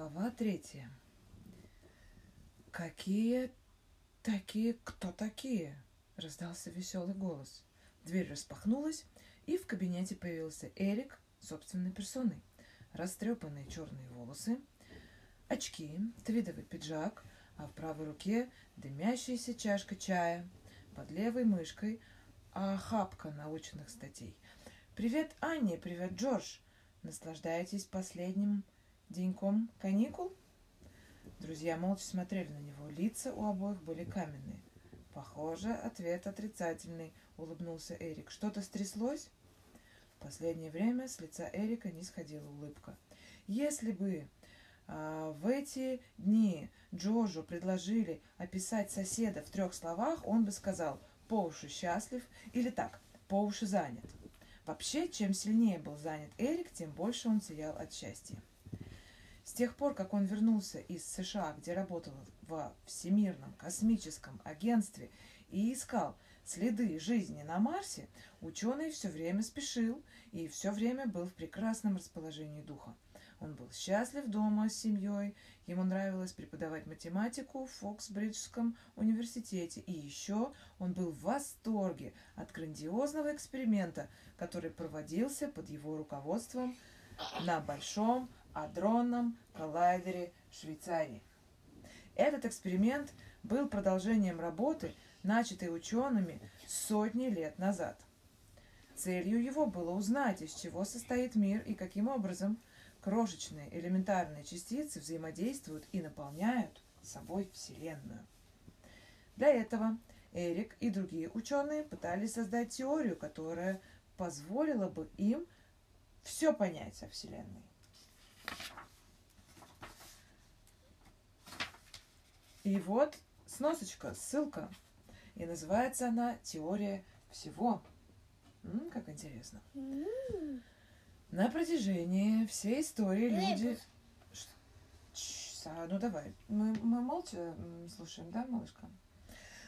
Глава 3. Кто такие?» – раздался веселый голос. Дверь распахнулась, и в кабинете появился Эрик собственной персоной. Растрепанные черные волосы, очки, твидовый пиджак, а в правой руке дымящаяся чашка чая, под левой мышкой охапка научных статей. «Привет, Анне! Привет, Джордж! Наслаждаетесь последним деньком каникул?» Друзья молча смотрели на него. Лица у обоих были каменные. «Похоже, ответ отрицательный», — улыбнулся Эрик. «Что-то стряслось?» В последнее время с лица Эрика не сходила улыбка. «Если бы в эти дни Джорджу предложили описать соседа в 3 словах, он бы сказал «по уши счастлив» или так «по уши занят». Вообще, чем сильнее был занят Эрик, тем больше он сиял от счастья. С тех пор, как он вернулся из США, где работал во Всемирном космическом агентстве и искал следы жизни на Марсе, ученый все время спешил и все время был в прекрасном расположении духа. Он был счастлив дома с семьей, ему нравилось преподавать математику в Фоксбриджском университете, и еще он был в восторге от грандиозного эксперимента, который проводился под его руководством на Большом адронном коллайдере Швейцарии. Этот эксперимент был продолжением работы, начатой учеными сотни лет назад. Целью его было узнать, из чего состоит мир и каким образом крошечные элементарные частицы взаимодействуют и наполняют собой Вселенную. До этого Эрик и другие ученые пытались создать теорию, которая позволила бы им все понять о Вселенной. И вот сносочка, ссылка. И называется она «Теория всего». Как интересно. На протяжении всей истории люди... Ну давай, мы молча слушаем, да, малышка?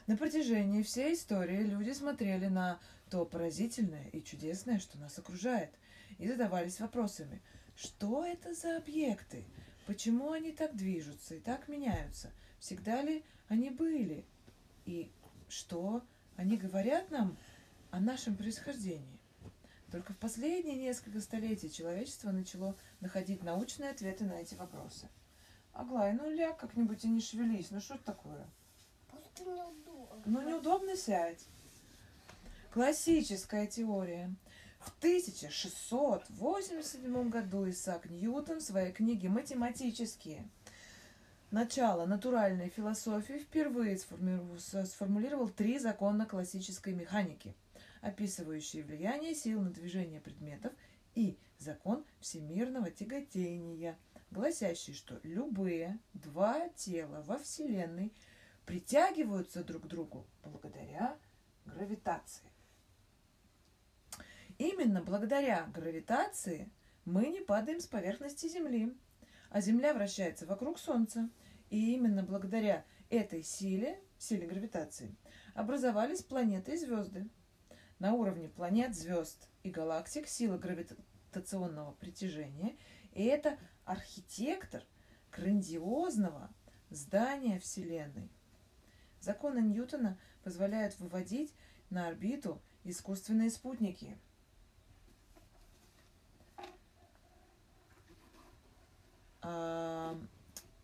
На протяжении всей истории люди смотрели на то поразительное и чудесное, что нас окружает, и задавались вопросами: что это за объекты? Почему они так движутся и так меняются? Всегда ли они были? И что они говорят нам о нашем происхождении? Только в последние несколько столетий человечество начало находить научные ответы на эти вопросы. Аглая, ну ляг как-нибудь и не шевелись, ну что это такое? Просто неудобно. Ну неудобно сядь. Классическая теория. В 1687 году Исаак Ньютон в своей книге «Математические начала натуральной философии» впервые сформулировал 3 закона классической механики, описывающие влияние сил на движение предметов, и закон всемирного тяготения, гласящий, что любые 2 тела во Вселенной притягиваются друг к другу благодаря гравитации. Именно благодаря гравитации мы не падаем с поверхности Земли, а Земля вращается вокруг Солнца. И именно благодаря этой силе гравитации, образовались планеты и звезды. На уровне планет, звезд и галактик сила гравитационного притяжения – и это архитектор грандиозного здания Вселенной. Законы Ньютона позволяют выводить на орбиту искусственные спутники.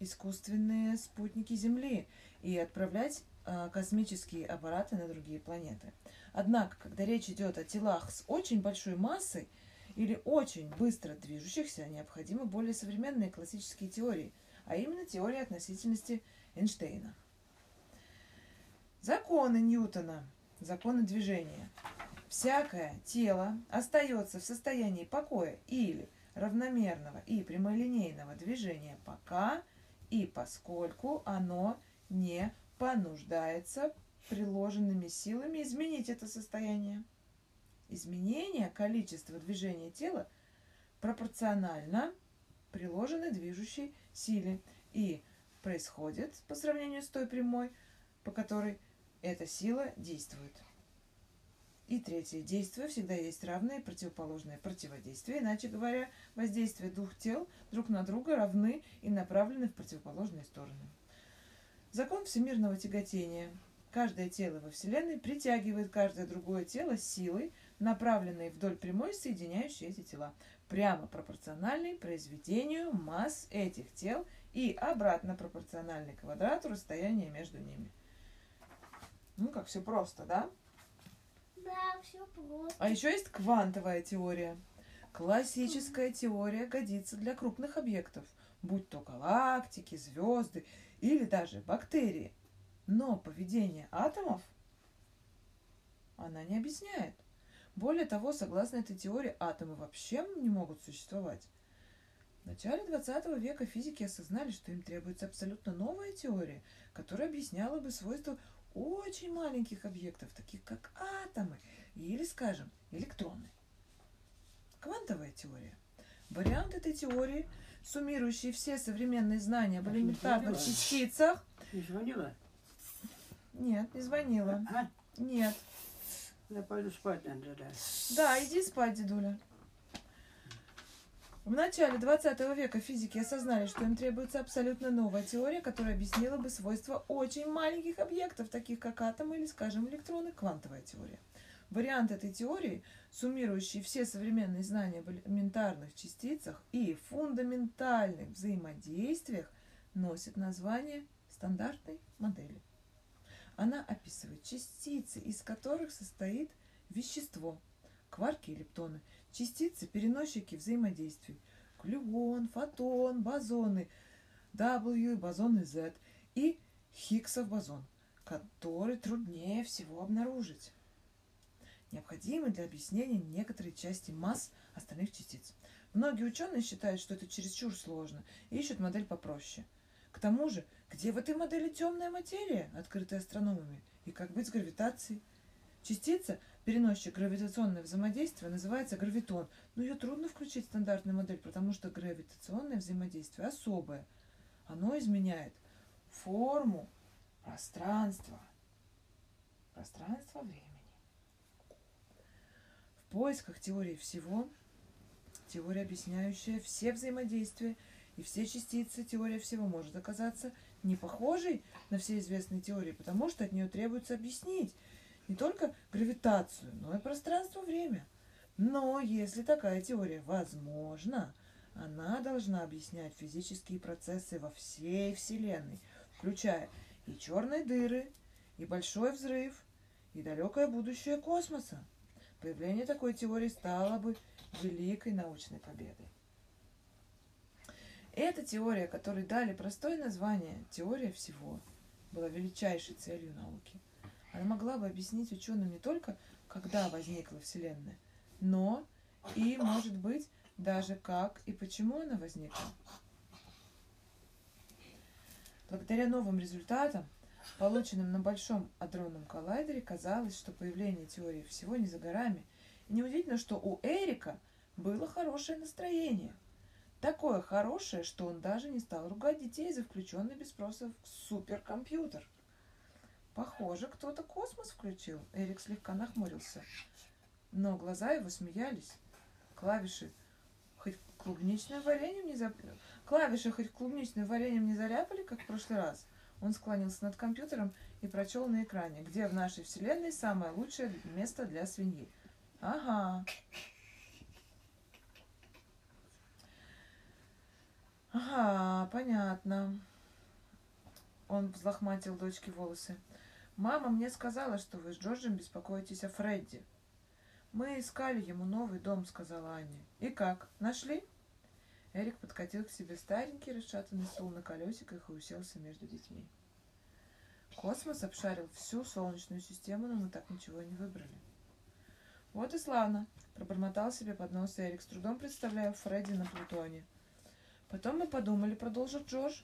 Искусственные спутники Земли и отправлять космические аппараты на другие планеты. Однако, когда речь идет о телах с очень большой массой или очень быстро движущихся, необходимы более современные классические теории, а именно теория относительности Эйнштейна. Законы Ньютона, законы движения. Всякое тело остается в состоянии покоя или равномерного и прямолинейного движения, пока и поскольку оно не понуждается приложенными силами изменить это состояние. Изменение количества движения тела пропорционально приложенной движущей силе и происходит по сравнению с той прямой, по которой эта сила действует. И третье действие. Всегда есть равное и противоположное противодействие. Иначе говоря, воздействия двух тел друг на друга равны и направлены в противоположные стороны. Закон всемирного тяготения. Каждое тело во Вселенной притягивает каждое другое тело силой, направленной вдоль прямой, соединяющей эти тела, прямо пропорциональной произведению масс этих тел и обратно пропорциональной квадрату расстояния между ними. Ну, как все просто, да? Да, все просто. А еще есть квантовая теория. Классическая теория годится для крупных объектов, будь то галактики, звезды или даже бактерии. Но поведение атомов она не объясняет. Более того, согласно этой теории, атомы вообще не могут существовать. В начале 20 века физики осознали, что им требуется абсолютно новая теория, которая объясняла бы свойства очень маленьких объектов, таких как атомы или, скажем, электроны. Квантовая теория. Вариант этой теории, суммирующий все современные знания об элементарных частицах... Не звонила? Нет, не звонила. А? Нет. Я пойду спать, наверное, да. Да, иди спать, дедуля. В начале 20 века физики осознали, что им требуется абсолютно новая теория, которая объяснила бы свойства очень маленьких объектов, таких как атомы или, скажем, электроны, квантовая теория. Вариант этой теории, суммирующий все современные знания об элементарных частицах и фундаментальных взаимодействиях, носит название стандартной модели. Она описывает частицы, из которых состоит вещество, кварки и лептоны, частицы-переносчики взаимодействий, глюон, фотон, бозоны W, бозоны Z и Хиггсов бозон, который труднее всего обнаружить. Необходимы для объяснения некоторые части масс остальных частиц. Многие ученые считают, что это чересчур сложно и ищут модель попроще. К тому же, где в этой модели темная материя, открытая астрономами, и как быть с гравитацией? Частица, переносчик гравитационное взаимодействие, называется гравитон, но ее трудно включить в стандартную модель, потому что гравитационное взаимодействие особое. Оно изменяет форму пространства, пространство-времени. В поисках теории всего, теория, объясняющая все взаимодействия и все частицы, теория всего может оказаться не похожей на все известные теории, потому что от нее требуется объяснить не только гравитацию, но и пространство-время. Но если такая теория возможна, она должна объяснять физические процессы во всей Вселенной, включая и черные дыры, и большой взрыв, и далекое будущее космоса. Появление такой теории стало бы великой научной победой. Эта теория, которой дали простое название «Теория всего», была величайшей целью науки. Она могла бы объяснить ученым не только, когда возникла Вселенная, но и, может быть, даже как и почему она возникла. Благодаря новым результатам, полученным на Большом адронном коллайдере, казалось, что появление теории всего не за горами. И неудивительно, что у Эрика было хорошее настроение. Такое хорошее, что он даже не стал ругать детей за включенный без спроса в суперкомпьютер. Похоже, кто-то космос включил. Эрик слегка нахмурился, но глаза его смеялись. Клавиши хоть клубничным вареньем не заляпали, как в прошлый раз. Он склонился над компьютером и прочел на экране, где в нашей Вселенной самое лучшее место для свиньи. Ага. Ага, понятно. Он взлохматил дочке волосы. «Мама мне сказала, что вы с Джорджем беспокоитесь о Фредди». «Мы искали ему новый дом», — сказала Аня. «И как? Нашли?» Эрик подкатил к себе старенький расшатанный стул на колесиках и уселся между детьми. Космос обшарил всю Солнечную систему, но мы так ничего и не выбрали. «Вот и славно», — пробормотал себе под нос Эрик, с трудом представляя Фредди на Плутоне. «Потом мы подумали», — продолжил Джордж,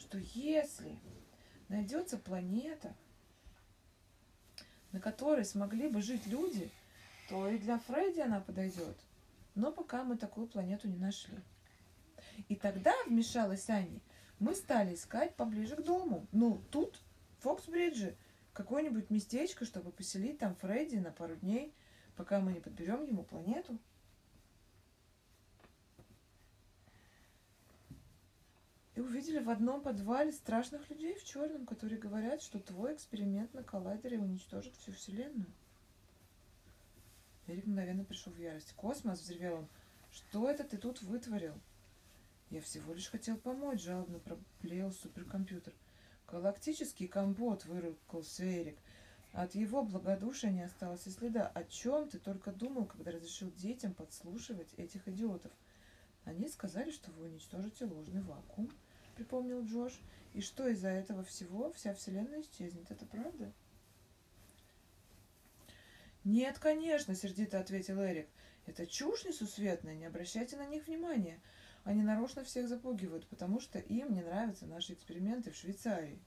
что если найдется планета, на которой смогли бы жить люди, то и для Фредди она подойдет. Но пока мы такую планету не нашли. И тогда, вмешалась Аня, мы стали искать поближе к дому. Ну, тут, в Фоксбридже, какое-нибудь местечко, чтобы поселить там Фредди на пару дней, пока мы не подберем ему планету. И увидели в одном подвале страшных людей в черном, которые говорят, что твой эксперимент на коллайдере уничтожит всю Вселенную. Эрик мгновенно пришел в ярость. «Космос!» — взревел он. «Что это ты тут вытворил?» «Я всего лишь хотел помочь», — жалобно проблеял суперкомпьютер. «Галактический компот!» — выругался Эрик. От его благодушия не осталось и следа. «О чем ты только думал, когда разрешил детям подслушивать этих идиотов? Они сказали, что вы уничтожите ложный вакуум», — припомнил Джош. «И что из-за этого всего вся Вселенная исчезнет? Это правда?» «Нет, конечно», — сердито ответил Эрик. «Это чушь несусветная, не обращайте на них внимания. Они нарочно всех запугивают, потому что им не нравятся наши эксперименты в Швейцарии».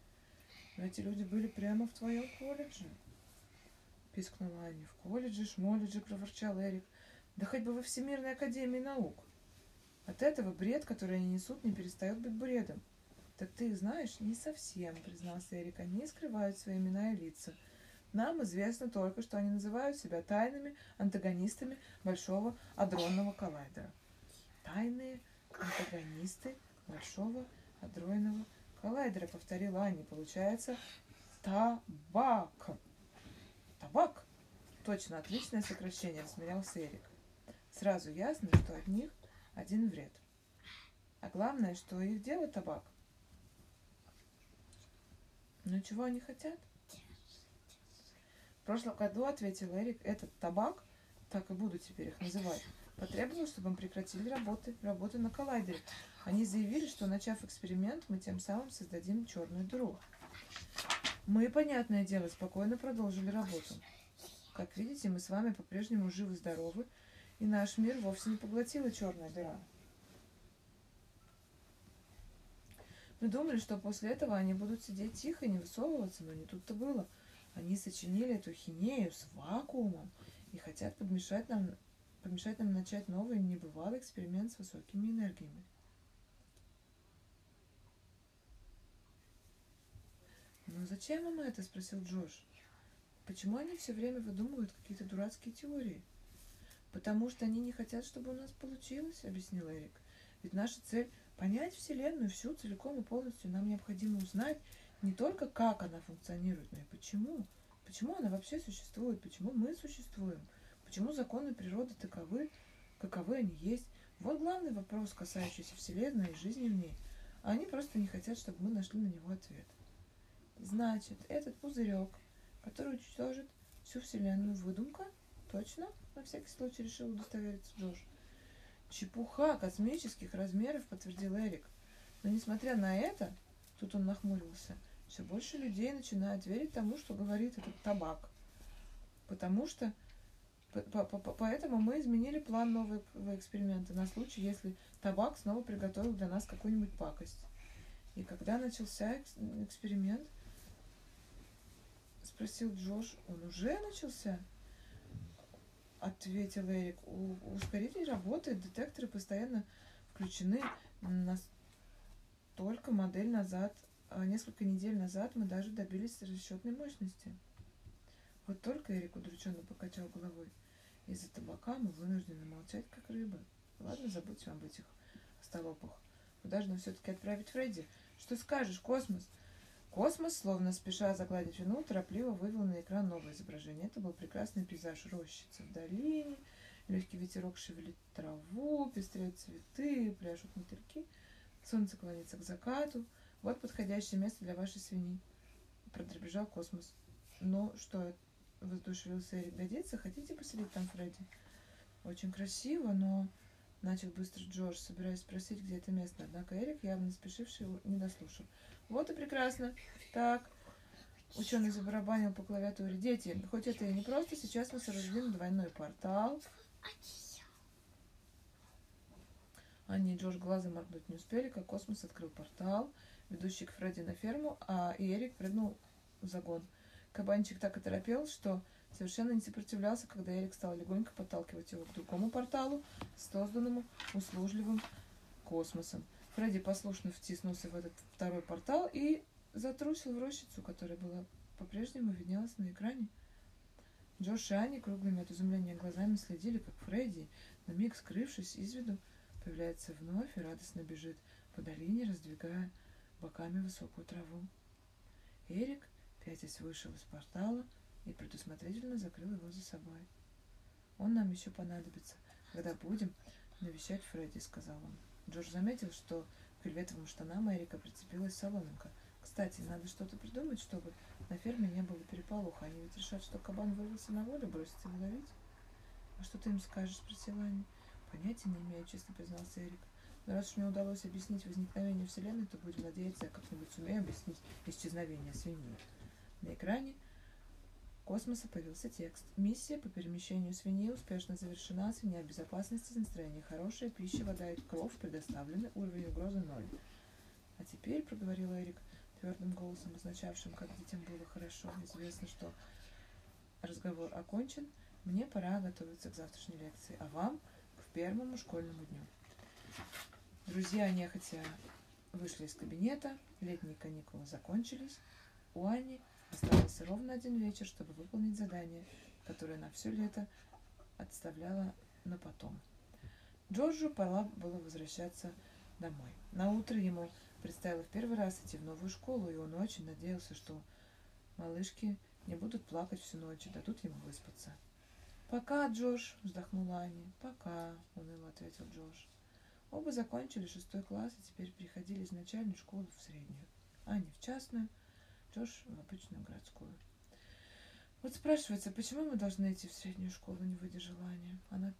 «Но эти люди были прямо в твоем колледже», — пискнула Аня. «В колледже, шмолледже», — проворчал Эрик. «Да хоть бы во Всемирной академии наук». «От этого бред, который они несут, не перестает быть бредом». «Так ты их знаешь?» «Не совсем», — признался Эрик. «Они скрывают свои имена и лица. Нам известно только, что они называют себя тайными антагонистами Большого адронного коллайдера». «Тайные антагонисты Большого адронного коллайдера», — повторила Аня. «Получается, табак». «Табак?» «Точно, отличное сокращение», — рассмеялся Эрик. «Сразу ясно, что от них один вред. А главное, что их дело табак. Но чего они хотят?» «В прошлом году, — ответил Эрик, — этот табак, так и буду теперь их называть, потребовал, чтобы мы прекратили работу на коллайдере. Они заявили, что, начав эксперимент, мы тем самым создадим черную дыру. Мы, понятное дело, спокойно продолжили работу. Как видите, мы с вами по-прежнему живы-здоровы, и наш мир вовсе не поглотила черная дыра. Мы думали, что после этого они будут сидеть тихо и не высовываться, но не тут-то было. Они сочинили эту хинею с вакуумом и хотят помешать нам начать новый небывалый эксперимент с высокими энергиями». «Ну зачем им это?» — спросил Джош. «Почему они все время выдумывают какие-то дурацкие теории?» «Потому что они не хотят, чтобы у нас получилось», — объяснил Эрик. «Ведь наша цель — понять Вселенную всю, целиком и полностью. Нам необходимо узнать не только, как она функционирует, но и почему. Почему она вообще существует, почему мы существуем, почему законы природы таковы, каковы они есть. Вот главный вопрос, касающийся Вселенной и жизни в ней. А они просто не хотят, чтобы мы нашли на него ответ». «Значит, этот пузырек, который уничтожит всю Вселенную, выдумка? Точно?» — на всякий случай решил удостовериться Джош. «Чепуха космических размеров», — подтвердил Эрик. «Но несмотря на это, — тут он нахмурился, — все больше людей начинают верить тому, что говорит этот табак. Поэтому мы изменили план нового эксперимента на случай, если табак снова приготовил для нас какую-нибудь пакость». «И когда начался эксперимент?» — спросил Джош. «Он уже начался?» — ответил Эрик. Ускоритель работает, детекторы постоянно включены. Только несколько недель назад мы даже добились расчетной мощности». «Вот только», — Эрик удрученно покачал головой, — «из-за табака мы вынуждены молчать, как рыбы. Ладно, забудьте об этих остолопах. Мы должны все-таки отправить Фредди. Что скажешь, Космос?» Космос, словно спеша загладить вину, торопливо вывел на экран новое изображение. Это был прекрасный пейзаж рощицы в долине. Легкий ветерок шевелит траву, пестрят цветы, пляшут мотыльки. Солнце клонится к закату. «Вот подходящее место для вашей свиньи», — продребежал Космос. «Ну что, — воздушевился Эрик, — годится? Хотите поселить там Фредди?» «Очень красиво, но...» — начал быстро Джордж, собираясь спросить, где это место. Однако Эрик, явно спешивший, не дослушал. «Вот и прекрасно. Так...» — ученый забарабанил по клавиатуре. «Дети, хоть это и не просто, сейчас мы соорудим двойной портал». Аня и Джордж глазом моргнуть не успели, как Космос открыл портал, ведущий к Фредди на ферму, а Эрик прыгнул в загон. Кабанчик так оторопел, что совершенно не сопротивлялся, когда Эрик стал легонько подталкивать его к другому порталу, созданному услужливым Космосом. Фредди послушно втиснулся в этот второй портал и затрусил в рощицу, которая была по-прежнему виднелась на экране. Джош и Аня круглыми от изумления глазами следили, как Фредди, на миг скрывшись из виду, появляется вновь и радостно бежит по долине, раздвигая боками высокую траву. Эрик, пятясь, вышел из портала и предусмотрительно закрыл его за собой. «Он нам еще понадобится, когда будем навещать Фредди», — сказал он. Джордж заметил, что к вельветовым штанам Эрика прицепилась соломинка. «Кстати, надо что-то придумать, чтобы на ферме не было переполоха. Они ведь решат, что кабан вырвался на волю, бросится его ловить». «А что ты им скажешь?» — спросила Аня. «Понятия не имею», — честно признался Эрик. «Но раз уж мне удалось объяснить возникновение Вселенной, то будем надеяться, я как-нибудь сумею объяснить исчезновение свиньи». На экране космоса появился текст. «Миссия по перемещению свиньи успешно завершена. Свинья в безопасности, настроение хорошее, пища, вода и кров предоставлены, уровень угрозы 0. «А теперь, — проговорил Эрик твердым голосом, означавшим, как детям было хорошо известно, что разговор окончен, — мне пора готовиться к завтрашней лекции, а вам — к первому школьному дню». Друзья нехотя вышли из кабинета, летние каникулы закончились. У Ани остался ровно один вечер, чтобы выполнить задание, которое она все лето отставляла на потом. Джорджу пора было возвращаться домой. Наутро ему предстояло в первый раз идти в новую школу, и он очень надеялся, что малышки не будут плакать всю ночь и дадут ему выспаться. «Пока, Джош!» — вздохнула Аня. «Пока!» — уныло ответил Джош. Оба закончили 6 класс и теперь переходили из начальной школы в среднюю. Аня в частную, Джош в обычную городскую. «Вот спрашивается, почему мы должны идти в среднюю школу?» — не выдержала Аня.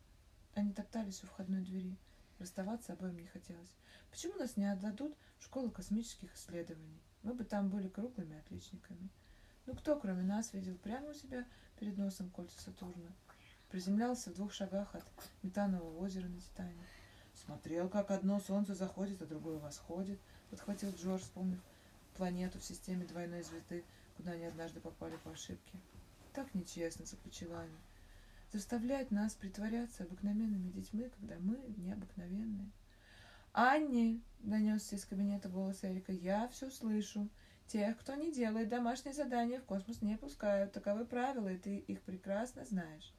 Они топтались у входной двери. Расставаться обоим не хотелось. «Почему нас не отдадут в школу космических исследований? Мы бы там были круглыми отличниками. Ну кто, кроме нас, видел прямо у себя перед носом кольца Сатурна? Приземлялся в 2 шагах от метанового озера на Титане. Смотрел, как одно солнце заходит, а другое восходит», — подхватил Джордж, вспомнив планету в системе двойной звезды, куда они однажды попали по ошибке. «Так нечестно», — заключила Аня. «Заставлять нас притворяться обыкновенными детьми, когда мы необыкновенные». «Анни!» — донесся из кабинета голос Эрика. «Я все слышу. Тех, кто не делает домашние задания, в космос не пускают. Таковы правила, и ты их прекрасно знаешь».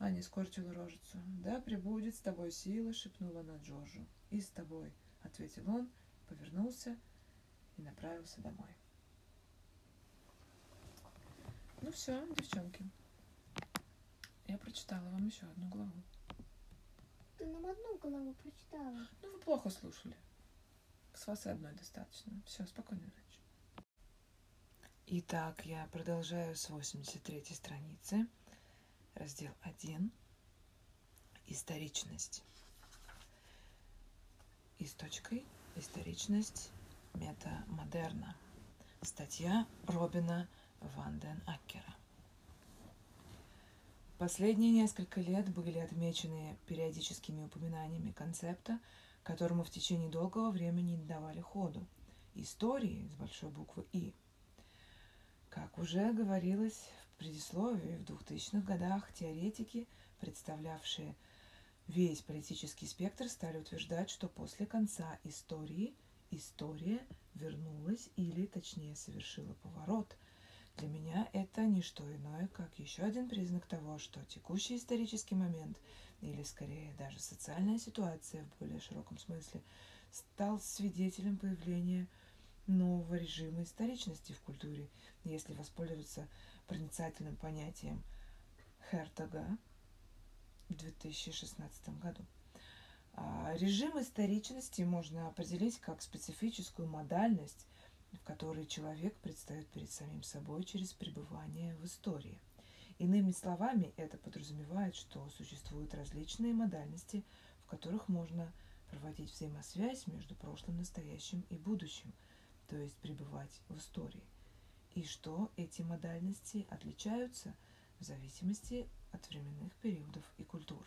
Аня скорчила рожицу. «Да пребудет с тобой сила», — шепнула она Джорджу. «И с тобой», — ответил он, повернулся и направился домой. Ну все, девчонки, я прочитала вам еще одну главу. Ты нам одну главу прочитала. Ну вы плохо слушали. С вас и одной достаточно. Все, спокойной ночи. Итак, я продолжаю с 83-й страницы. Раздел 1. Историчность. И с точкой историчность метамодерна. Статья Робина Ван Ден Аккера. Последние несколько лет были отмечены периодическими упоминаниями концепта, которому в течение долгого времени не давали ходу. Истории с большой буквы «И». Как уже говорилось в предисловии, в 2000-х годах теоретики, представлявшие весь политический спектр, стали утверждать, что после конца истории история вернулась или, точнее, совершила поворот. Для меня это не что иное, как еще один признак того, что текущий исторический момент, или скорее даже социальная ситуация в более широком смысле, стал свидетелем появления нового режима историчности в культуре, если воспользоваться проницательным понятием Хартога в 2016 году. Режим историчности можно определить как специфическую модальность, в которой человек предстает перед самим собой через пребывание в истории. Иными словами, это подразумевает, что существуют различные модальности, в которых можно проводить взаимосвязь между прошлым, настоящим и будущим, то есть пребывать в истории, и что эти модальности отличаются в зависимости от временных периодов и культур.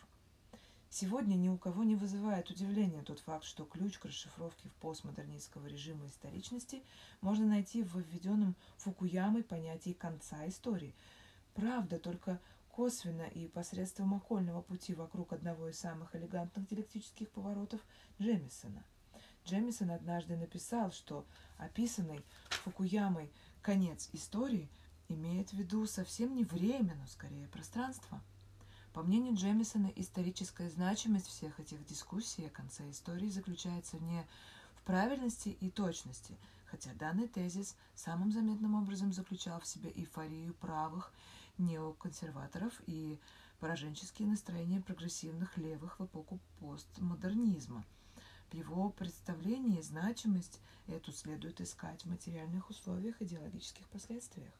Сегодня ни у кого не вызывает удивления тот факт, что ключ к расшифровке постмодернистского режима историчности можно найти в введенном Фукуямой понятии конца истории. Правда, только косвенно и посредством окольного пути вокруг одного из самых элегантных диалектических поворотов Джеймисона. Джеймисон однажды написал, что описанный Фукуямой конец истории имеет в виду совсем не время, но скорее пространство. По мнению Джеймисона, историческая значимость всех этих дискуссий о конце истории заключается не в правильности и точности, хотя данный тезис самым заметным образом заключал в себе эйфорию правых неоконсерваторов и пораженческие настроения прогрессивных левых в эпоху постмодернизма. В его представлении значимость эту следует искать в материальных условиях и идеологических последствиях.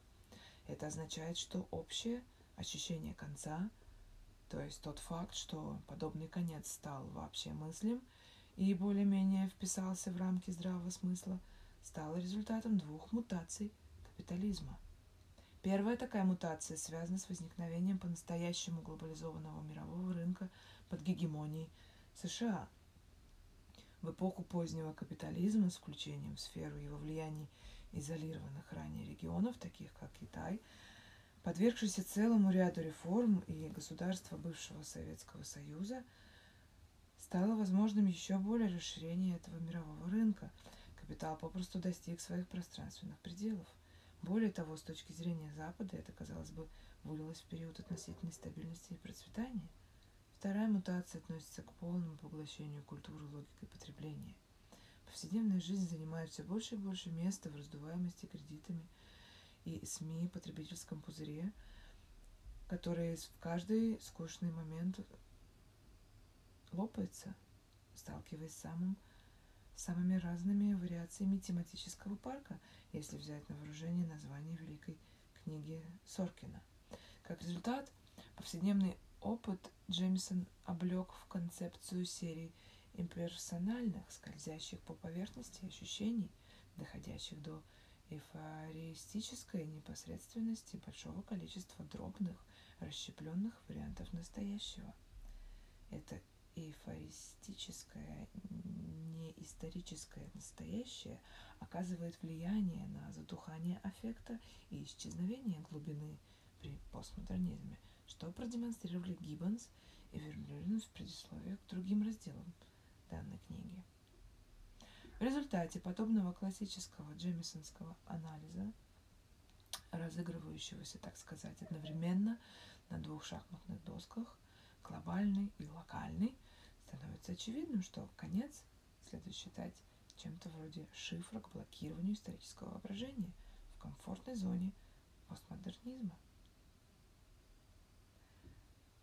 Это означает, что общее ощущение конца, то есть тот факт, что подобный конец стал вообще мыслим и более-менее вписался в рамки здравого смысла, стало результатом двух мутаций капитализма. Первая такая мутация связана с возникновением по-настоящему глобализованного мирового рынка под гегемонией США. В эпоху позднего капитализма с включением в сферу его влияний изолированных ранее регионов, таких как Китай, подвергшийся целому ряду реформ и государства бывшего Советского Союза, стало возможным еще более расширение этого мирового рынка. Капитал попросту достиг своих пространственных пределов. Более того, с точки зрения Запада это, казалось бы, вылилось в период относительной стабильности и процветания. Вторая мутация относится к полному поглощению культуры логикой потребления. Повседневная жизнь занимает все больше и больше места в раздуваемости кредитами и СМИ, потребительском пузыре, который в каждый скучный момент лопается, сталкиваясь с самыми разными вариациями тематического парка, если взять на вооружение название великой книги Соркина. Как результат, повседневный опыт Джеймисон облёк в концепцию серии имперсональных, скользящих по поверхности ощущений, доходящих до эйфористической непосредственности большого количества дробных, расщепленных вариантов настоящего. Это эйфористическое, неисторическое настоящее оказывает влияние на затухание аффекта и исчезновение глубины при постмодернизме, что продемонстрировали Гиббонс и Верлюрин в предисловии к другим разделам данной книги. В результате подобного классического джеймисонского анализа, разыгрывающегося, так сказать, одновременно на двух шахматных досках, глобальный и локальный, становится очевидным, что конец следует считать чем-то вроде шифра к блокированию исторического воображения в комфортной зоне постмодернизма.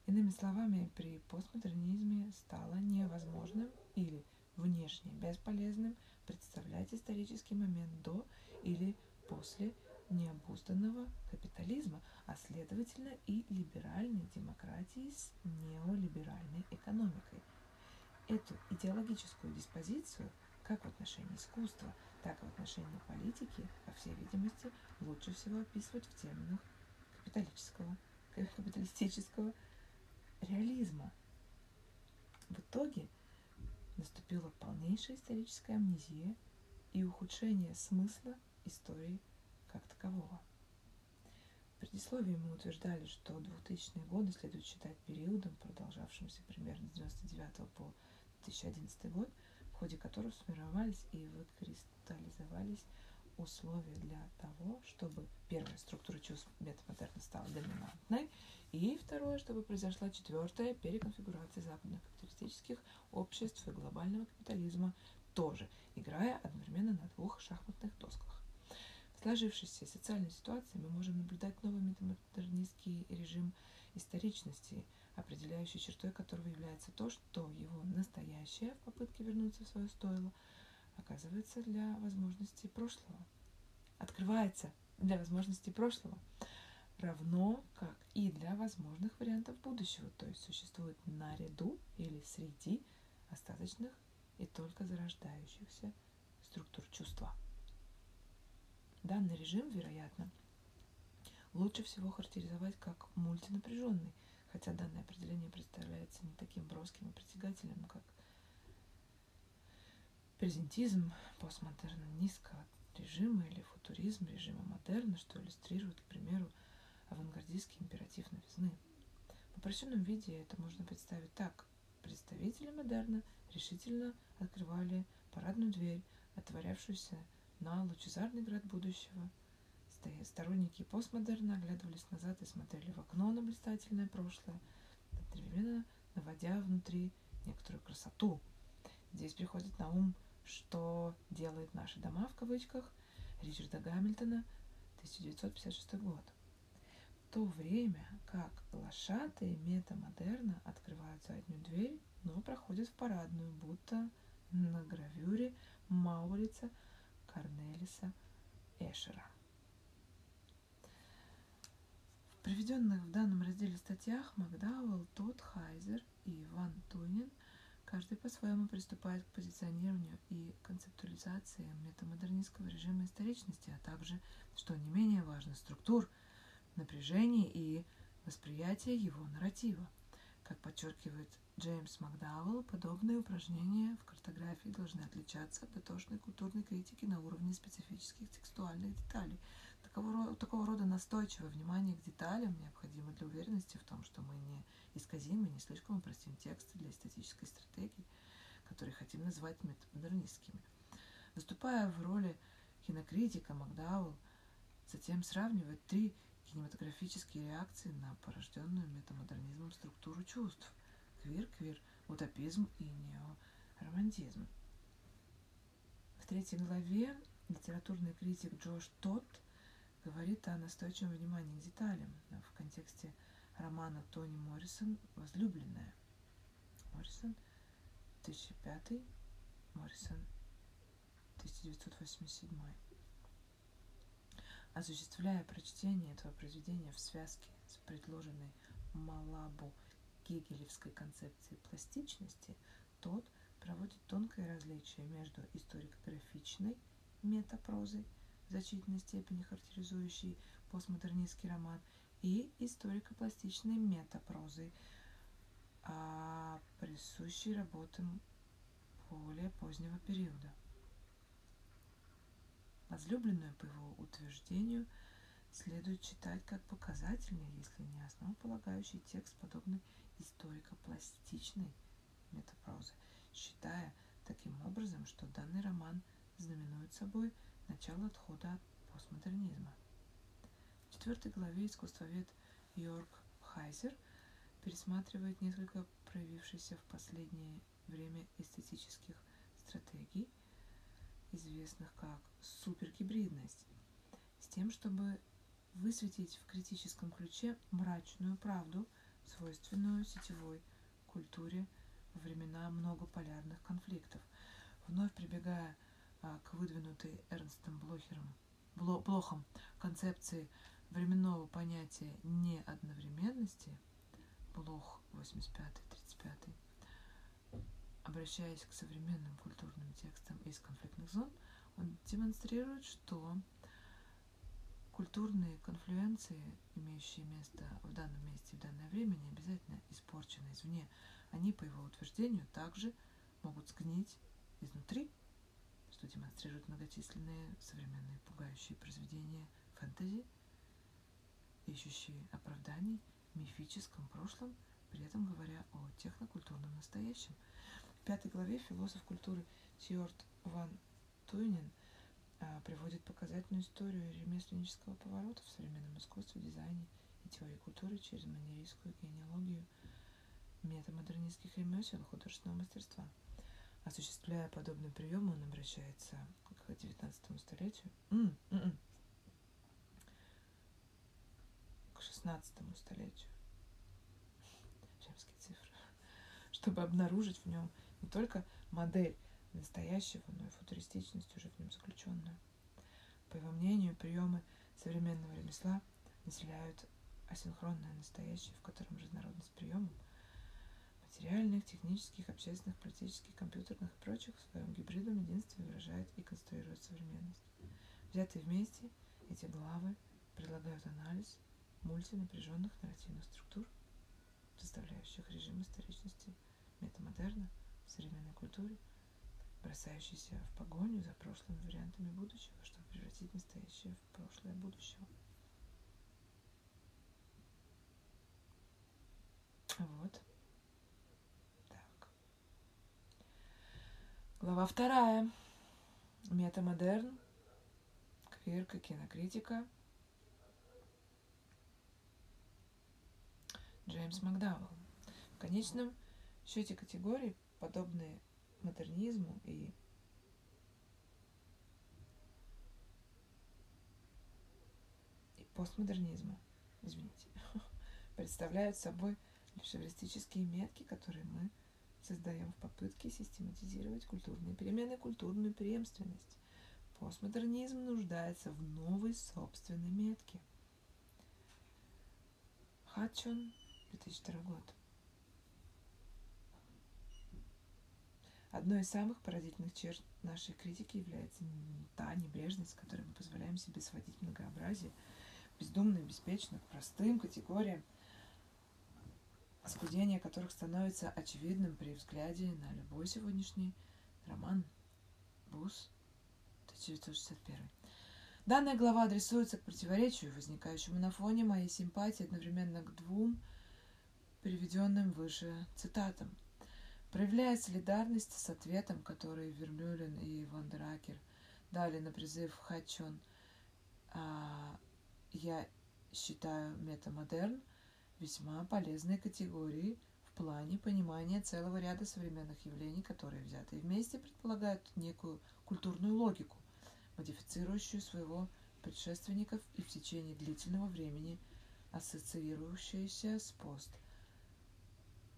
Иными словами, при постмодернизме стало невозможным или внешне бесполезным представлять исторический момент до или после необузданного капитализма, а следовательно и либеральной демократии с неолиберальной экономикой. Эту идеологическую диспозицию как в отношении искусства, так и в отношении политики, по всей видимости, лучше всего описывать в терминах капиталистического реализма. В итоге наступила полнейшая историческая амнезия и ухудшение смысла истории как такового. В предисловии мы утверждали, что 2000-е годы следует считать периодом, продолжавшимся примерно с 1999 по 2011 год, в ходе которого сформировались и выкристаллизовались условия для того, чтобы первая структура чувств метамодерна стала доминантной, и второе, чтобы произошла четвертая переконфигурация западных капиталистических обществ и глобального капитализма, тоже играя одновременно на двух шахматных досках. В сложившейся социальной ситуации мы можем наблюдать новый метамодернистский режим историчности, определяющей чертой которого является то, что его настоящее в попытке вернуться в свое стойло оказывается для возможностей прошлого. Открывается для возможностей прошлого, равно как и для возможных вариантов будущего, то есть существует наряду или среди остаточных и только зарождающихся структур чувства. Данный режим, вероятно, лучше всего характеризовать как мультинапряженный, хотя данное определение представляется не таким броским и притягательным, как презентизм постмодернистского режима или футуризм режима модерна, что иллюстрирует, к примеру, авангардистский императив новизны. В упрощенном виде это можно представить так. Представители модерна решительно открывали парадную дверь, отворявшуюся на лучезарный град будущего, 90-е сторонники постмодерна оглядывались назад и смотрели в окно на блистательное прошлое, одновременно наводя внутри некоторую красоту. Здесь приходит на ум, что делает наши дома в кавычках Ричарда Гамильтона, 1956 год. В то время как глашатые метамодерна открывают заднюю дверь, но проходят в парадную, будто на гравюре Маурица Корнелиса Эшера. В приведенных в данном разделе статьях Макдауэлл, Тодд, Хайзер и Ван Тунин каждый по-своему приступает к позиционированию и концептуализации метамодернистского режима историчности, а также, что не менее важно, структур, напряжений и восприятия его нарратива. Как подчеркивает Джеймс Макдауэлл, подобные упражнения в картографии должны отличаться от дотошной культурной критики на уровне специфических текстуальных деталей. Такого рода настойчивое внимание к деталям необходимо для уверенности в том, что мы не исказим и не слишком упростим тексты для эстетической стратегии, которые хотим назвать метамодернистскими. Выступая в роли кинокритика, Макдауэлл затем сравнивает три кинематографические реакции на порожденную метамодернизмом структуру чувств: квир, утопизм и неоромантизм. В третьей главе литературный критик Джош Тодд говорит о настойчивом внимании к деталям в контексте романа Тони Моррисон «Возлюбленная». Моррисон, 2005, Моррисон, 1987. Осуществляя прочтение этого произведения в связке с предложенной Малабу гегелевской концепции пластичности, Тодд проводит тонкое различие между историкографичной метапрозой, в значительной степени характеризующей постмодернистский роман, и историко-пластичной метапрозой, присущей работам более позднего периода. «Возлюбленную», по его утверждению, следует читать как показательный, если не основополагающий текст подобной историко-пластичной метапрозы, считая таким образом, что данный роман знаменует собой начало отхода от постмодернизма. В 4 главе искусствовед Йорг Хайзер пересматривает несколько проявившихся в последнее время эстетических стратегий, известных как супергибридность, с тем, чтобы высветить в критическом ключе мрачную правду, свойственную сетевой культуре во времена многополярных конфликтов. Вновь прибегая к выдвинутой Эрнстом Блохом концепции временного понятия неодновременности, Блох, 85-35, обращаясь к современным культурным текстам из конфликтных зон, он демонстрирует, что культурные конфлюенции, имеющие место в данном месте и в данное время, не обязательно испорчены извне. Они, по его утверждению, также могут сгнить изнутри, что демонстрируют многочисленные современные пугающие произведения фэнтези, ищущие оправданий в мифическом прошлом, при этом говоря о технокультурном настоящем. В 5 главе философ культуры Тьорд Ван Тунин приводит показательную историю ремесленнического поворота в современном искусстве, дизайне и теории культуры через манерийскую генеалогию метамодернистских ремесел художественного мастерства. Осуществляя подобный прием, он обращается к 19 столетию, к 16 столетию, римские цифры, чтобы обнаружить в нем не только модель настоящего, но и футуристичность, уже в нем заключенную. По его мнению, приемы современного ремесла населяют асинхронное настоящее, в котором разнородность приемов материальных, технических, общественных, политических, компьютерных и прочих в своем гибридном единстве выражает и конструирует современность. Взятые вместе, эти главы предлагают анализ мультинапряженных нарративных структур, составляющих режим историчности метамодерна в современной культуре, бросающийся в погоню за прошлыми вариантами будущего, чтобы превратить настоящее в прошлое будущего. Вот. Так. Глава 2. Метамодерн. Квир как кинокритика. Джеймс Макдауэлл. В конечном счете категории, подобные модернизму и постмодернизму, извините, представляют собой лишь эвристические метки, которые мы создаем в попытке систематизировать культурные перемены, культурную преемственность. Постмодернизм нуждается в новой собственной метке. Хатчон, 2002 год. Одной из самых поразительных черт нашей критики является та небрежность, с которой мы позволяем себе сводить многообразие бездумно и беспечно к простым категориям, оскудение которых становится очевидным при взгляде на любой сегодняшний роман. Бус, 1961. Данная глава адресуется к противоречию, возникающему на фоне моей симпатии одновременно к двум приведенным выше цитатам. Проявляя солидарность с ответом, который Вермюлен и Ван Ден Аккер дали на призыв Хатчон, я считаю метамодерн весьма полезной категорией в плане понимания целого ряда современных явлений, которые, взятые вместе, предполагают некую культурную логику, модифицирующую своего предшественников и в течение длительного времени ассоциирующуюся с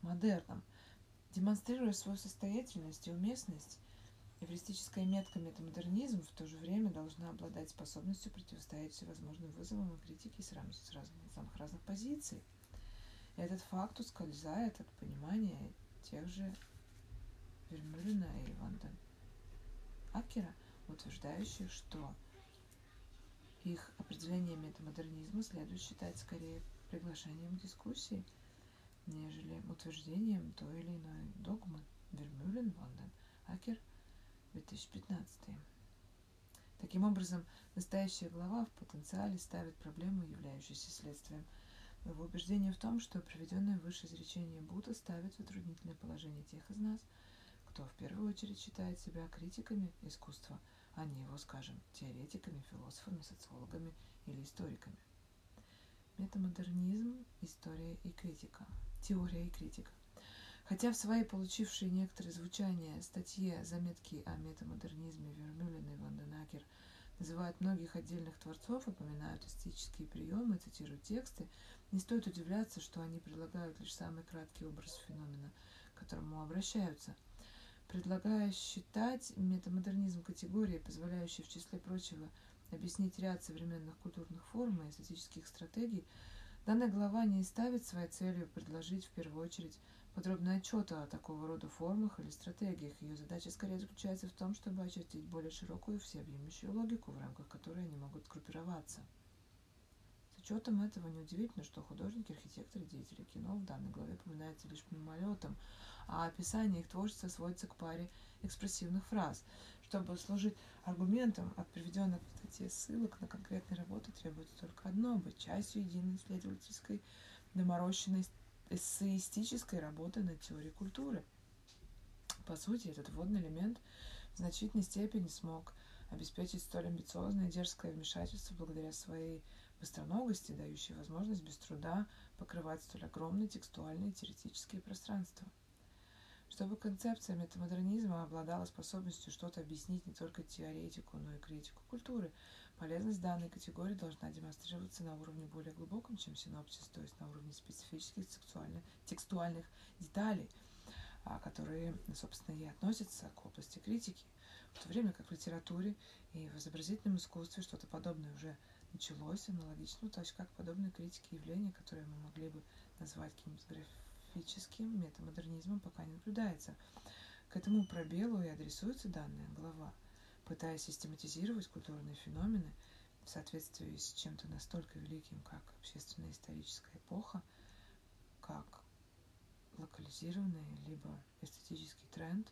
постмодерном. Демонстрируя свою состоятельность и уместность, эвристическая метка метамодернизм в то же время должна обладать способностью противостоять всевозможным вызовам и критике с самых разных позиций. И этот факт ускользает от понимания тех же Вермюлена и Ван Ден Аккера, утверждающих, что их определение метамодернизма следует считать скорее приглашением к дискуссии, нежели утверждением той или иной догмы. Вермюлен, Ван Ден Аккер, 2015. Таким образом, настоящая глава в потенциале ставит проблему, являющуюся следствием его убеждения в том, что приведенное выше изречение Будда ставит в затруднительное положение тех из нас, кто в первую очередь считает себя критиками искусства, а не его, скажем, теоретиками, философами, социологами или историками. Метамодернизм, история и критика. Теория и критика. Хотя в своей получившей некоторое звучание статье «Заметки о метамодернизме» Вермюлен и Ван Ден Аккер называют многих отдельных творцов, упоминают эстетические приемы, цитируют тексты, не стоит удивляться, что они предлагают лишь самый краткий образ феномена, к которому обращаются. Предлагая считать метамодернизм категорией, позволяющей в числе прочего объяснить ряд современных культурных форм и эстетических стратегий, данная глава не ставит своей целью предложить в первую очередь подробный отчет о такого рода формах или стратегиях. Ее задача скорее заключается в том, чтобы очертить более широкую всеобъемлющую логику, в рамках которой они могут группироваться. С учетом этого неудивительно, что художники, архитекторы, деятели кино в данной главе упоминаются лишь мимолетом, а описание их творчества сводится к паре экспрессивных фраз. Чтобы служить аргументом от приведенных в статье ссылок на конкретные работы, требуется только одно — быть частью единой исследовательской, доморощенной эссеистической работы над теорией культуры. По сути, этот вводный элемент в значительной степени смог обеспечить столь амбициозное и дерзкое вмешательство благодаря своей быстроногости, дающей возможность без труда покрывать столь огромные текстуальные и теоретические пространства. Чтобы концепция метамодернизма обладала способностью что-то объяснить не только теоретику, но и критику культуры, полезность данной категории должна демонстрироваться на уровне более глубоком, чем синопсис, то есть на уровне специфических текстуальных деталей, которые, собственно, и относятся к области критики, в то время как в литературе и в изобразительном искусстве что-то подобное уже началось, аналогично точка к подобной критике явления, которые мы могли бы назвать кинематографией. Метамодернизмом пока не наблюдается. К этому пробелу и адресуется данная глава, пытаясь систематизировать культурные феномены в соответствии с чем-то настолько великим, как общественная историческая эпоха, как локализированный либо эстетический тренд,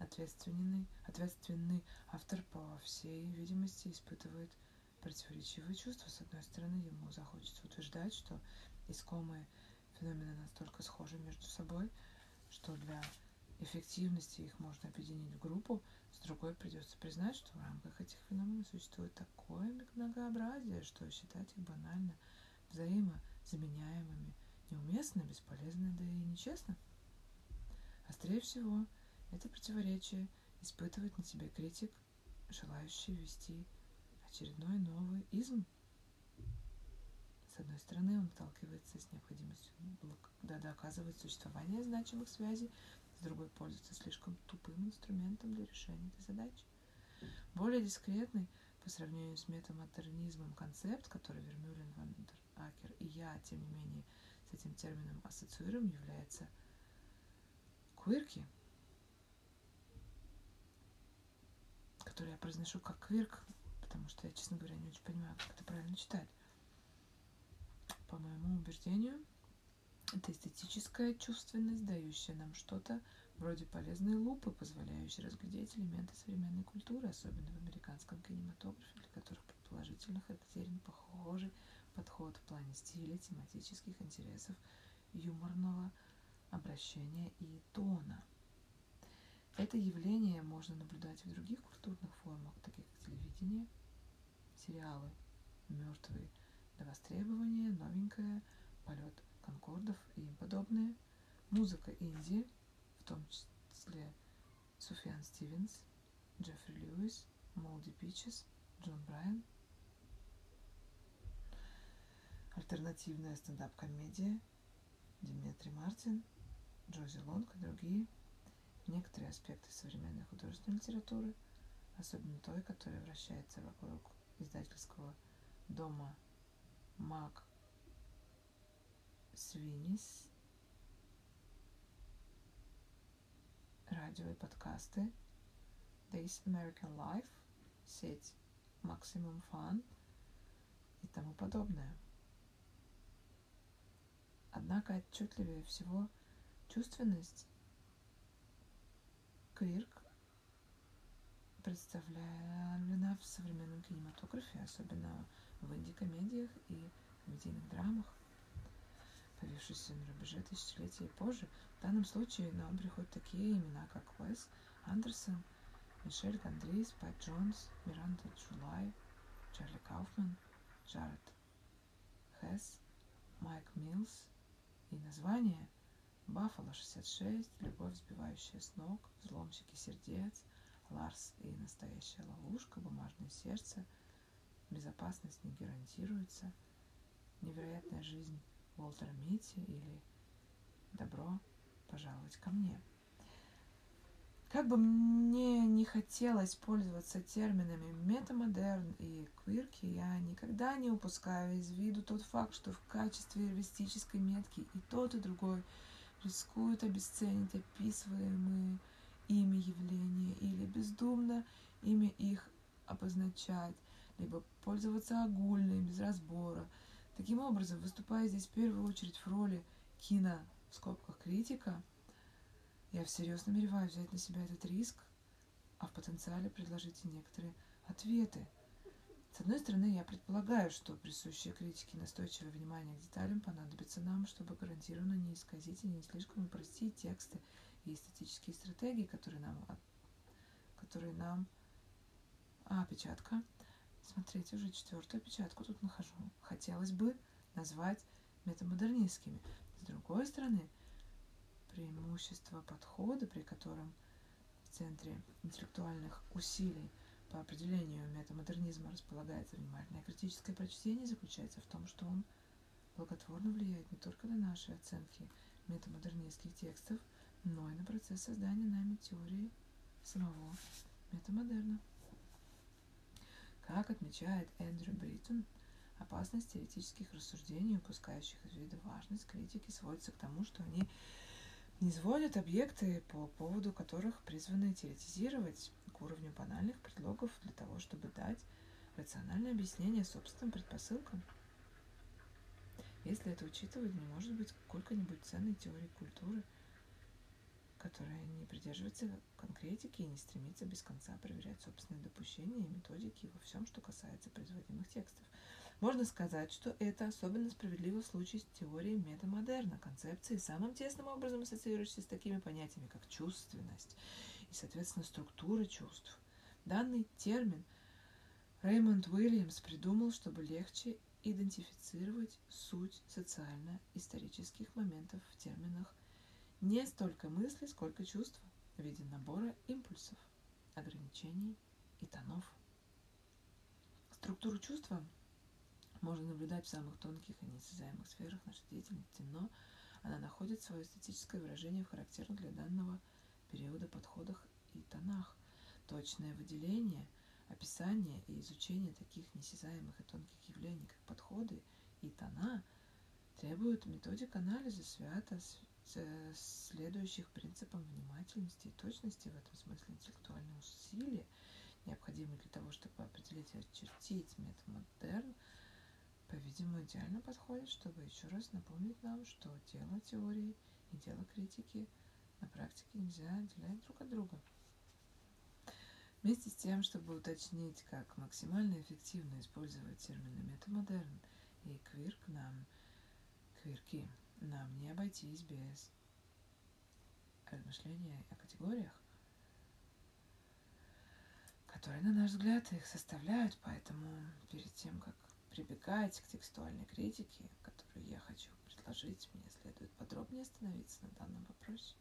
ответственный автор, по всей видимости, испытывает противоречивые чувства. С одной стороны, ему захочется утверждать, что искомые феномены настолько схожи между собой, что для эффективности их можно объединить в группу. С другой, придется признать, что в рамках этих феноменов существует такое многообразие, что считать их банально взаимозаменяемыми неуместно, бесполезно, да и нечестно. Острее всего это противоречие испытывает на себе критик, желающий ввести очередной новый изм. С одной стороны, он сталкивается с необходимостью доказывать существование значимых связей, с другой пользуется слишком тупым инструментом для решения этой задачи. Более дискретный по сравнению с метамодернизмом концепт, который Вермюлен, Ван Ден Аккер и я, тем не менее, с этим термином ассоциируем, является квирки, который я произношу как квирк, потому что я, честно говоря, не очень понимаю, как это правильно читать. По моему убеждению, это эстетическая чувственность, дающая нам что-то вроде полезной лупы, позволяющей разглядеть элементы современной культуры, особенно в американском кинематографе, для которых предположительно характерен похожий подход в плане стиля, тематических интересов, юморного обращения и тона. Это явление можно наблюдать в других культурных формах, таких как телевидение, сериалы, мертвые до востребования, новенькое, полет конкордов и им подобное, музыка Индии, в том числе Суфьян Стивенс, Джеффри Льюис, Молди Пичес, Джон Брайан, альтернативная стендап-комедия, Диметри Мартин, Джози Лонг и другие. Некоторые аспекты современной художественной литературы, особенно той, которая вращается вокруг издательского дома Мак Свинис, радио и подкасты This American Life, сеть Maximum Fun и тому подобное. Однако отчетливее всего чувственность квирк представлена в современном кинематографе, особенно в инди-комедиях и комедийных драмах, появившихся на рубеже тысячелетия и позже. В данном случае на ум приходят такие имена, как Уэс Андерсон, Мишель Гондри, Спайк Джонс, Миранда Джулай, Чарли Кауфман, Джаред Хесс, Майк Милс и название Баффало 66, Любовь, сбивающая с ног, Взломщики сердец, Ларс и настоящая ловушка, Бумажное сердце, Безопасность не гарантируется, Невероятная жизнь Уолтера Митти или Добро пожаловать ко мне. Как бы мне не хотелось пользоваться терминами метамодерн и квирки, я никогда не упускаю из виду тот факт, что в качестве эвристической метки и тот, и другой рискуют обесценить описываемые ими явления или бездумно ими их обозначать, либо пользоваться огульной, без разбора. Таким образом, выступая здесь в первую очередь в роли кино, в скобках, критика, я всерьез намереваюсь взять на себя этот риск, а в потенциале предложить и некоторые ответы. С одной стороны, я предполагаю, что присущие критике настойчивое внимание к деталям понадобится нам, чтобы гарантированно не исказить и не слишком упростить тексты и эстетические стратегии, которые нам... Опечатка. Смотрите, уже четвертую опечатку тут нахожу. Хотелось бы назвать метамодернистскими. С другой стороны, преимущество подхода, при котором в центре интеллектуальных усилий по определению метамодернизма располагается внимательное критическое прочтение, заключается в том, что он благотворно влияет не только на наши оценки метамодернистских текстов, но и на процесс создания нами теории самого метамодерна. Как отмечает Эндрю Бриттон, опасность теоретических рассуждений, упускающих из виду важность критики, сводится к тому, что они низводят объекты, по поводу которых призваны теоретизировать, к уровню банальных предлогов для того, чтобы дать рациональное объяснение собственным предпосылкам. Если это учитывать, не может быть сколько-нибудь ценной теории культуры, которая не придерживается конкретики и не стремится без конца проверять собственные допущения и методики во всем, что касается производимых текстов. Можно сказать, что это особенно справедливо в случае с теорией метамодерна, концепции, самым тесным образом ассоциирующейся с такими понятиями, как чувственность и, соответственно, структура чувств. Данный термин Рэймонд Уильямс придумал, чтобы легче идентифицировать суть социально-исторических моментов в терминах не столько мысли, сколько чувств в виде набора импульсов, ограничений и тонов. Структуру чувства можно наблюдать в самых тонких и неосязаемых сферах нашей деятельности, но она находит свое эстетическое выражение в характерных для данного периода подходах и тонах. Точное выделение, описание и изучение таких неосязаемых и тонких явлений, как подходы и тона, требуют методик анализа свято следующих принципам внимательности и точности, в этом смысле интеллектуальные усилия, необходимые для того, чтобы определить и очертить метамодерн, по-видимому, идеально подходит, чтобы еще раз напомнить нам, что дело теории и дело критики на практике нельзя отделять друг от друга. Вместе с тем, чтобы уточнить, как максимально эффективно использовать термины метамодерн и квирки, нам не обойтись без размышления о категориях, которые, на наш взгляд, их составляют, поэтому перед тем, как прибегать к текстуальной критике, которую я хочу предложить, мне следует подробнее остановиться на данном вопросе.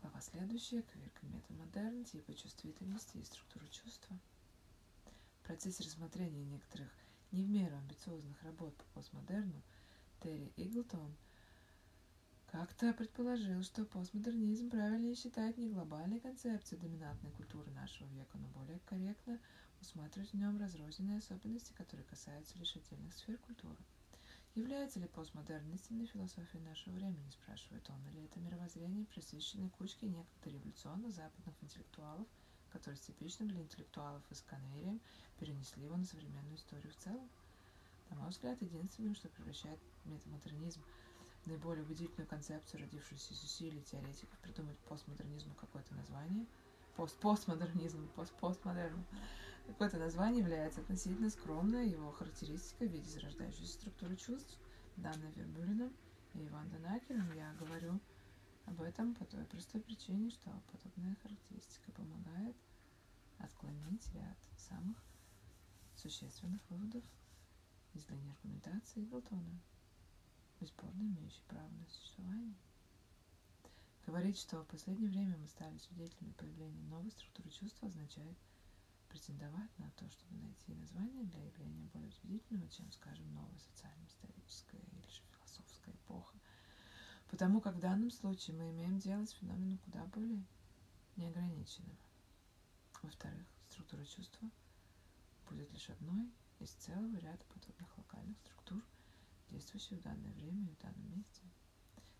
Глава следующая. Квирка метамодерн, типы чувствительности и структуры чувства. В процессе рассмотрения некоторых не в меру амбициозных работ по постмодерну Терри Иглтон как-то предположил, что постмодернизм правильнее считает не глобальной концепцией доминантной культуры нашего века, но более корректно усматривать в нем разрозненные особенности, которые касаются лишь отдельных сфер культуры. Является ли постмодерн истинной философией нашего времени, спрашивает он, или это мировоззрение, присвященное кучке некогда революционных западных интеллектуалов, которые с типичным для интеллектуалов и с конвейером перенесли его на современную историю в целом? На мой взгляд, единственным, что превращает метамодернизм в наиболее убедительную концепцию, родившуюся из усилий теоретиков придумать постмодернизму какое-то название, какое-то название, является относительно скромная его характеристика в виде зарождающейся структуры чувств, данная Вербюрином и Ван Ден Аккером. Я говорю об этом по той простой причине, что подобная характеристика помогает отклонить ряд самых существенных выводов из линии аргументации Иглтона, бесспорно имеющий право на существование. Говорить, что в последнее время мы стали свидетелями появления новой структуры чувства, означает претендовать на то, чтобы найти название для явления более убедительного, чем, скажем, новая социально-историческая или же философская эпоха. Потому как в данном случае мы имеем дело с феноменом куда более неограниченным. Во-вторых, структура чувства будет лишь одной из целого ряда подобных локальных структур, действующих в данное время и в данном месте.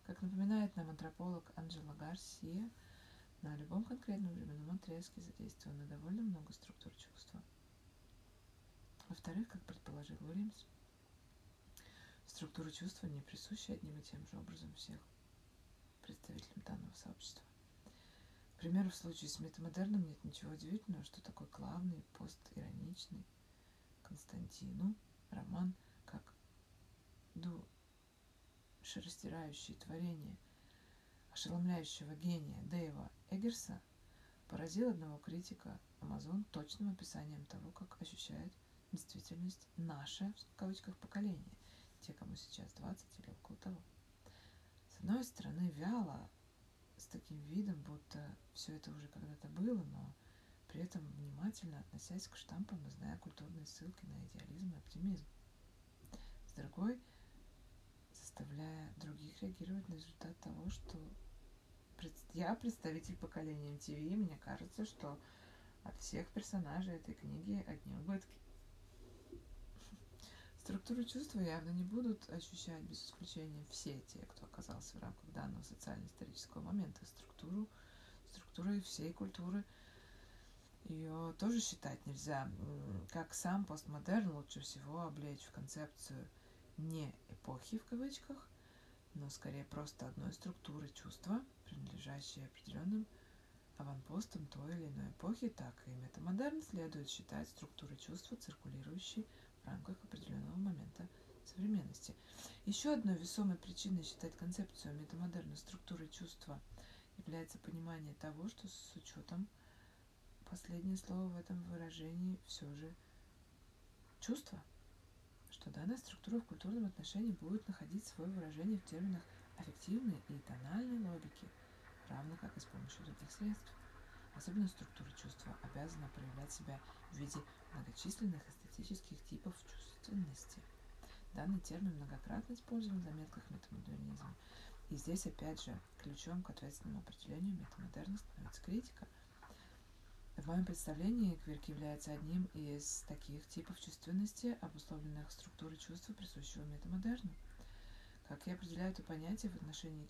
Как напоминает нам антрополог Анджела Гарсия, на любом конкретном временном отрезке задействовано довольно много структур чувства. Во-вторых, как предположил Уильямс, структура чувства не присуща одним и тем же образом всех представителям данного сообщества. К примеру, в случае с метамодерном нет ничего удивительного, что такой главный постироничный Константину роман, как душераздирающее творение ошеломляющего гения Дэйва Эггерса, поразил одного критика Amazon точным описанием того, как ощущает действительность «наше» в кавычках поколение, те, кому сейчас 20 или около того. С одной стороны, вяло, с таким видом, будто все это уже когда-то было, но при этом внимательно относясь к штампам и зная культурные ссылки на идеализм и оптимизм. С другой, заставляя других реагировать на результат того, что я представитель поколения MTV, и мне кажется, что от всех персонажей этой книги одни убытки. Структуру чувства явно не будут ощущать без исключения все те, кто оказался в рамках данного социально-исторического момента. Структуры всей культуры ее тоже считать нельзя. Как сам постмодерн лучше всего облечь в концепцию «не эпохи» в кавычках, но скорее просто одной структуры чувства, принадлежащей определенным аванпостам той или иной эпохи, так и метамодерн следует считать структурой чувства, циркулирующей в рамках определенного момента современности. Еще одной весомой причиной считать концепцию метамодерна структурой чувства является понимание того, что с учетом последнее слово в этом выражении все же чувство. что данная структура в культурном отношении будет находить свое выражение в терминах аффективной и тональной логики, равно как и с помощью других средств. Особенно структура чувства обязана проявлять себя в виде многочисленных эстетических типов чувственности. Данный термин многократно использован в заметках метамодернизма. И здесь, опять же, ключом к ответственному определению метамодерна становится критика. В моем представлении квирк является одним из таких типов чувственности, обусловленных структурой чувства, присущего метамодерну. Как я определяю это понятие в отношении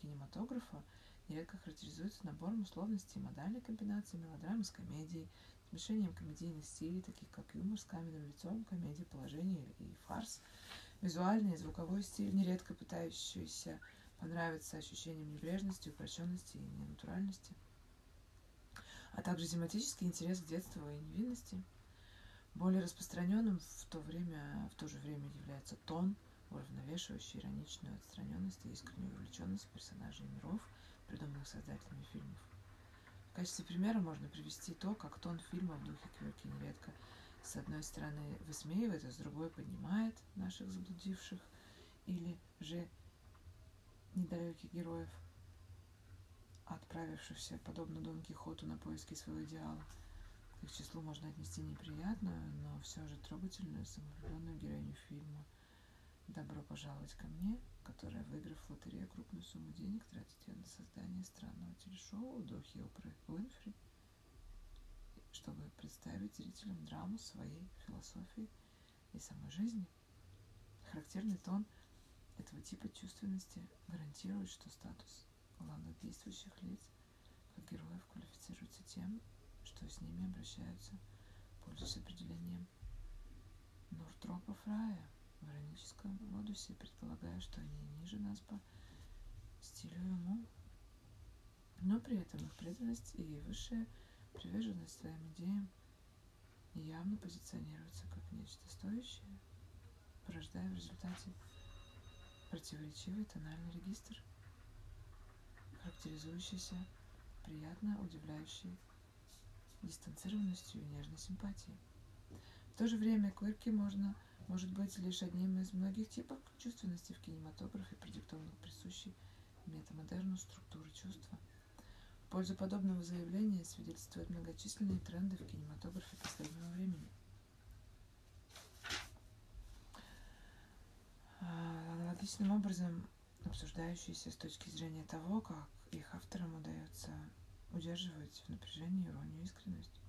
кинематографа, нередко характеризуется набором условностей и модальной комбинации мелодрамы с комедией, смешением комедийных стилей, таких как юмор с каменным лицом, комедия положения и фарс, визуальный и звуковой стиль, нередко пытающийся понравиться ощущением небрежности, упрощенности и ненатуральности, а также тематический интерес к детству и невинности. Более распространенным в то же время является тон, уравновешивающий ироничную отстраненность и искреннюю увлеченность персонажей миров, придуманных создателями фильмов. В качестве примера можно привести то, как тон фильма в духе квирки нередко с одной стороны высмеивает, а с другой поднимает наших заблудивших или же недалеких героев, отправившихся, подобно Дон Кихоту, на поиски своего идеала. К их числу можно отнести неприятную, но все же трогательную, самовлюбленную героиню фильма «Добро пожаловать ко мне», которая, выиграв в лотерею крупную сумму денег, тратит ее на создание странного телешоу в духе Опры Уинфри, чтобы представить зрителям драму своей философии и самой жизни. Характерный тон этого типа чувственности гарантирует, что статус главных действующих лиц как героев квалифицируется тем, что с ними обращаются, пользуясь определением нуртропов рая в ироническом модусе, предполагая, что они ниже нас по стилю и уму, но при этом их преданность и высшая приверженность своим идеям явно позиционируется как нечто стоящее, порождая в результате противоречивый тональный регистр, характеризующийся приятно удивляющей дистанцированностью и нежной симпатией. В то же время квирки может быть лишь одним из многих типов чувственности в кинематографе, продиктованных присущей метамодерну структуры чувства. В пользу подобного заявления свидетельствуют многочисленные тренды в кинематографе последнего времени. Аналогичным образом обсуждающиеся с точки зрения того, как их авторам удается удерживать в напряжении иронию и искренность.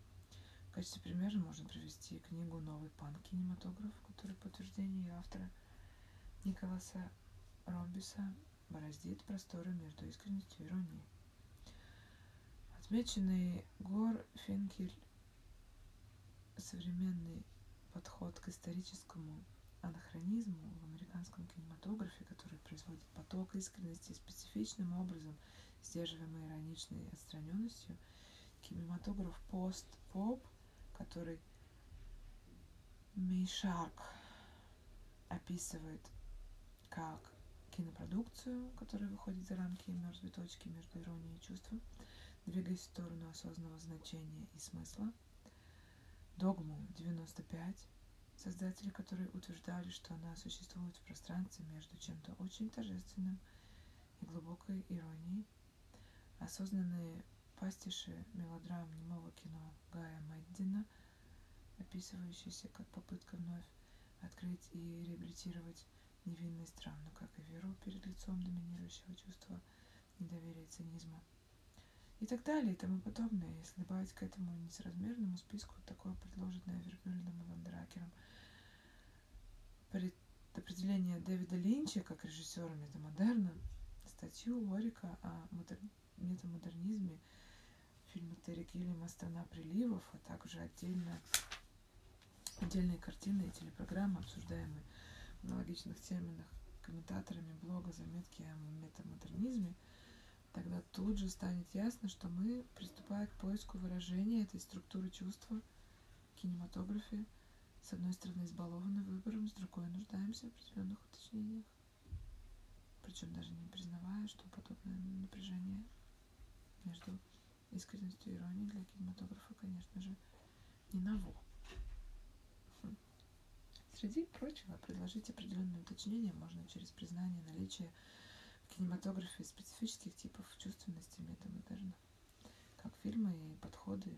В качестве примера можно привести книгу «Новый панк-кинематограф», который, по утверждению автора Николаса Ромбиса, бороздит просторы между искренностью и иронией. Отмеченный Гор Финкель «Современный подход к историческому анахронизму в американском кинематографе, который производит поток искренности специфичным образом, сдерживаемой ироничной отстраненностью», кинематограф пост-поп, который Мейшарк описывает как кинопродукцию, которая выходит за рамки мертвой точки между иронией и чувством, двигаясь в сторону осознанного значения и смысла, догму 95, создатели которые утверждали, что она существует в пространстве между чем-то очень торжественным и глубокой иронией, осознанные пастиши мелодрам немого кино Гая Мэддина, описывающиеся как попытка вновь открыть и реабилитировать невинность, равно как и веру перед лицом доминирующего чувства недоверия и цинизма, и так далее, и тому подобное. Если добавить к этому несоразмерному списку такое предложенное Вергюлином и Вандеракером определение Дэвида Линча как режиссера метамодерна, статью Уорика о метамодернизме, фильмы Терри Гиллиама «Страна приливов», а также отдельные картины и телепрограммы, обсуждаемые в аналогичных терминах комментаторами блога «Заметки о метамодернизме», тогда тут же станет ясно, что мы, приступая к поиску выражения этой структуры чувства в кинематографе, с одной стороны избалованы выбором, с другой нуждаемся в определенных уточнениях, причем даже не признавая, что подобное напряжение между искренностью и иронией для кинематографа, конечно же, не ново. Среди прочего, предложить определенное уточнение можно через признание наличия в кинематографе специфических типов чувственности, метамодерна, как фильмы и подходы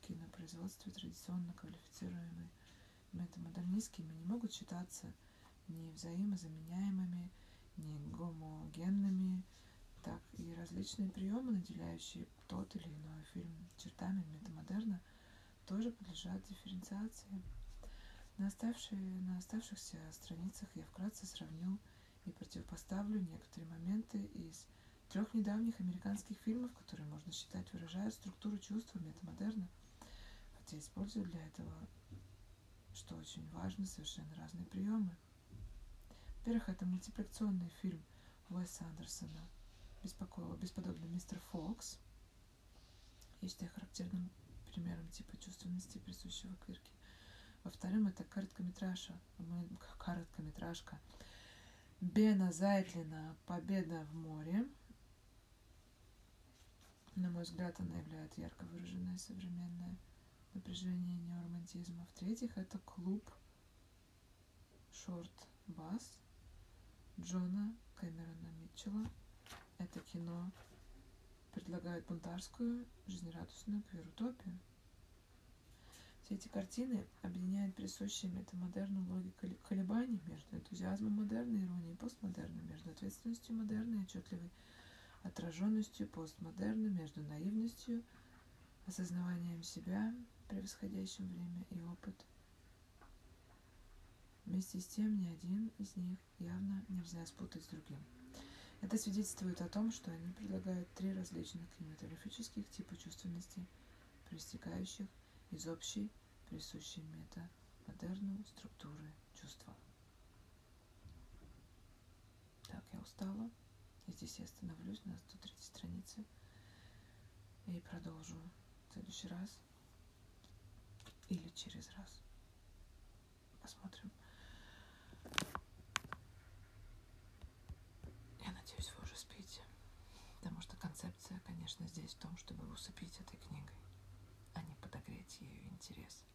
в кинопроизводстве, традиционно квалифицируемые метамодернистскими, не могут считаться ни взаимозаменяемыми, ни гомогенными, так и различные приемы, наделяющие тот или иной фильм чертами метамодерна, тоже подлежат дифференциации. На оставшихся страницах я вкратце сравнил и противопоставлю некоторые моменты из трех недавних американских фильмов, которые можно считать выражают структуру чувства метамодерна, хотя используют для этого, что очень важно, совершенно разные приемы. Во-первых, это мультипликационный фильм Уэса Андерсона «Бесподобный мистер Фокс». Я считаю характерным примером типа чувственности, присущего квирке. Во-вторых, это короткометражка Бена Зайтлина «Победа в море». На мой взгляд, она является ярко выраженное современное напряжение неоромантизма. В-третьих, это клуб «Шорт-бас» Джона Кэмерона Митчелла. Это кино предлагает бунтарскую, жизнерадостную квир-утопию. Все эти картины объединяют присущие метамодерну логику колебаний между энтузиазмом модерна, иронией и постмодерна, между ответственностью модерна и отчетливой отраженностью постмодерна, между наивностью, осознаванием себя, превосходящим время и опыт. Вместе с тем, ни один из них явно нельзя спутать с другим. Это свидетельствует о том, что они предлагают три различных кинематографических типа чувственности, проистекающих из общей, присущей метамодерну структуры чувства. Так, я устала. И здесь я остановлюсь на 103 странице и продолжу в следующий раз или через раз. Посмотрим. Я надеюсь, вы уже спите, потому что концепция, конечно, здесь в том, чтобы усыпить этой книгой, а не подогреть ею интерес.